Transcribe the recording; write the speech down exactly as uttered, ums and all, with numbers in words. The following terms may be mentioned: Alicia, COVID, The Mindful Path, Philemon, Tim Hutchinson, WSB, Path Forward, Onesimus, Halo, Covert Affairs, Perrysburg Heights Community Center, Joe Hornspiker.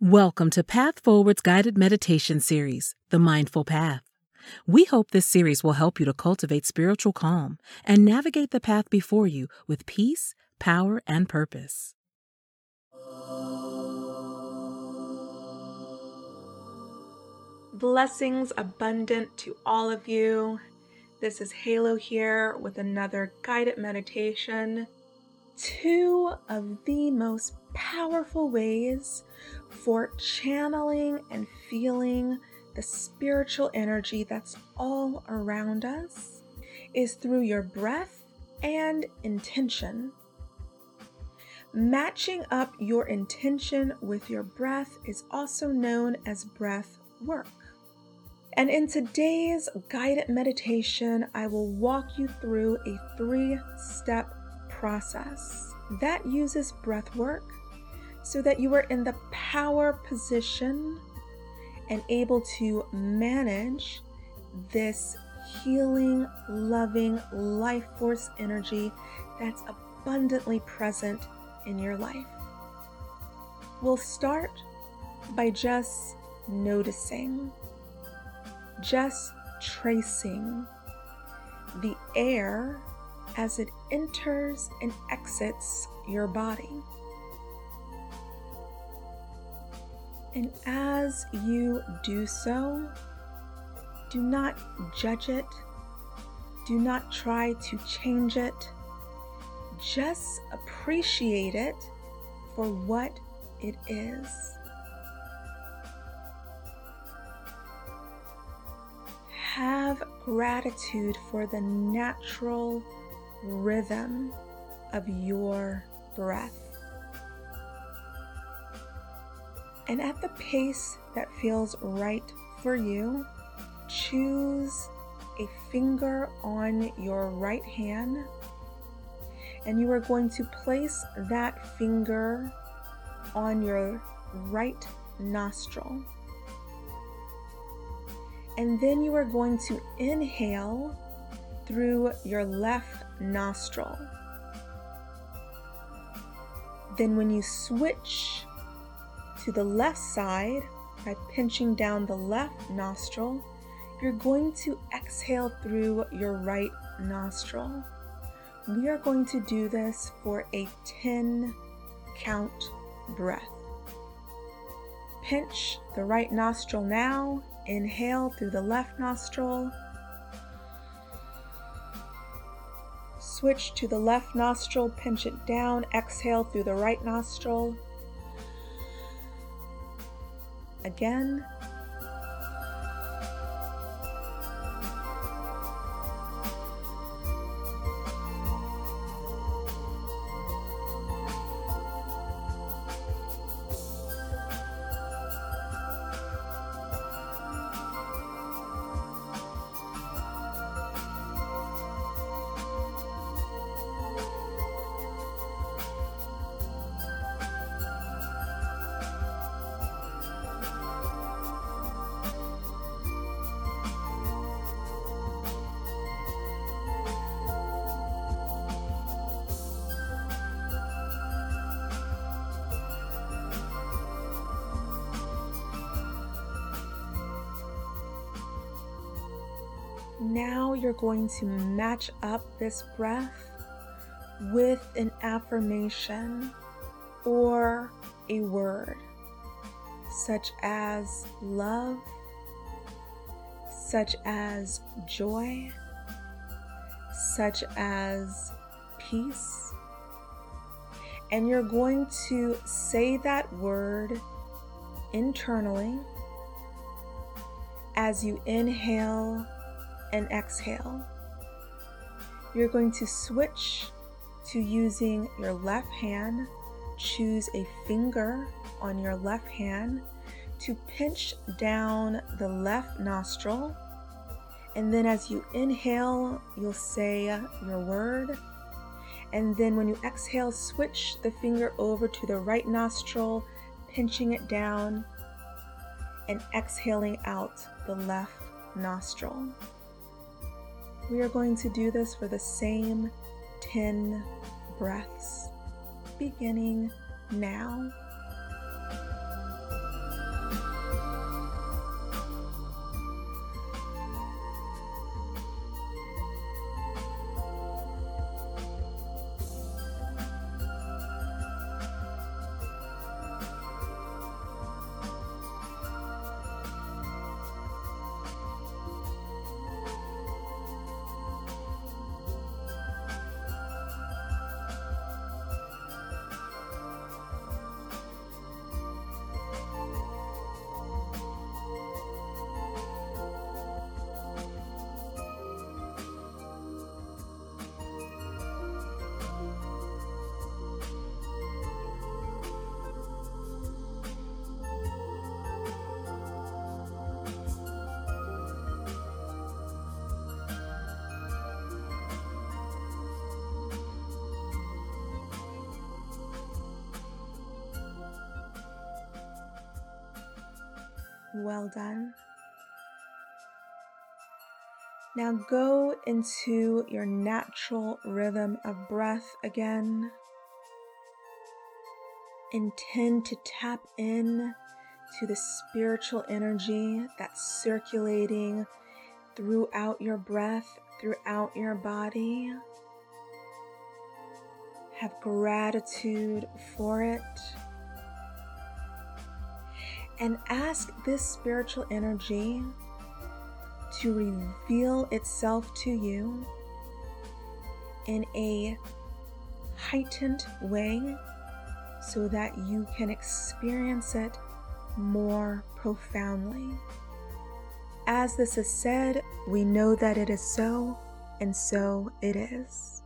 Welcome to Path Forward's guided meditation series, The Mindful Path. We hope this series will help you to cultivate spiritual calm and navigate the path before you with peace, power, and purpose. Blessings abundant to all of you. This is Halo here with another guided meditation. Two of the most powerful ways for channeling and feeling the spiritual energy that's all around us is through your breath and intention. Matching up your intention with your breath is also known as breath work. And in today's guided meditation, I will walk you through a three-step process that uses breath work so that you are in the power position and able to manage this healing, loving life force energy that's abundantly present in your life. We'll start by just noticing, just tracing the air as it enters and exits your body. And as you do so, do not judge it. Do not try to change it. Just appreciate it for what it is. Have gratitude for the natural rhythm of your breath. And at the pace that feels right for you, choose a finger on your right hand, and you are going to place that finger on your right nostril. And then you are going to inhale through your left nostril. Then when you switch to the left side, by pinching down the left nostril, you're going to exhale through your right nostril. We are going to do this for a ten count breath. Pinch the right nostril now, inhale through the left nostril, switch to the left nostril, pinch it down, exhale through the right nostril. Again. Now you're going to match up this breath with an affirmation or a word, such as love, such as joy, such as peace. And you're going to say that word internally as you inhale and exhale. You're going to switch to using your left hand. Choose a finger on your left hand to pinch down the left nostril. And then as you inhale, you'll say your word. And then when you exhale, switch the finger over to the right nostril, pinching it down and exhaling out the left nostril. We are going to do this for the same ten breaths, beginning now. Well done. Now go into your natural rhythm of breath again. Intend to tap in to the spiritual energy that's circulating throughout your breath, throughout your body. Have gratitude for it. And ask this spiritual energy to reveal itself to you in a heightened way so that you can experience it more profoundly. As this is said, we know that it is so, and so it is.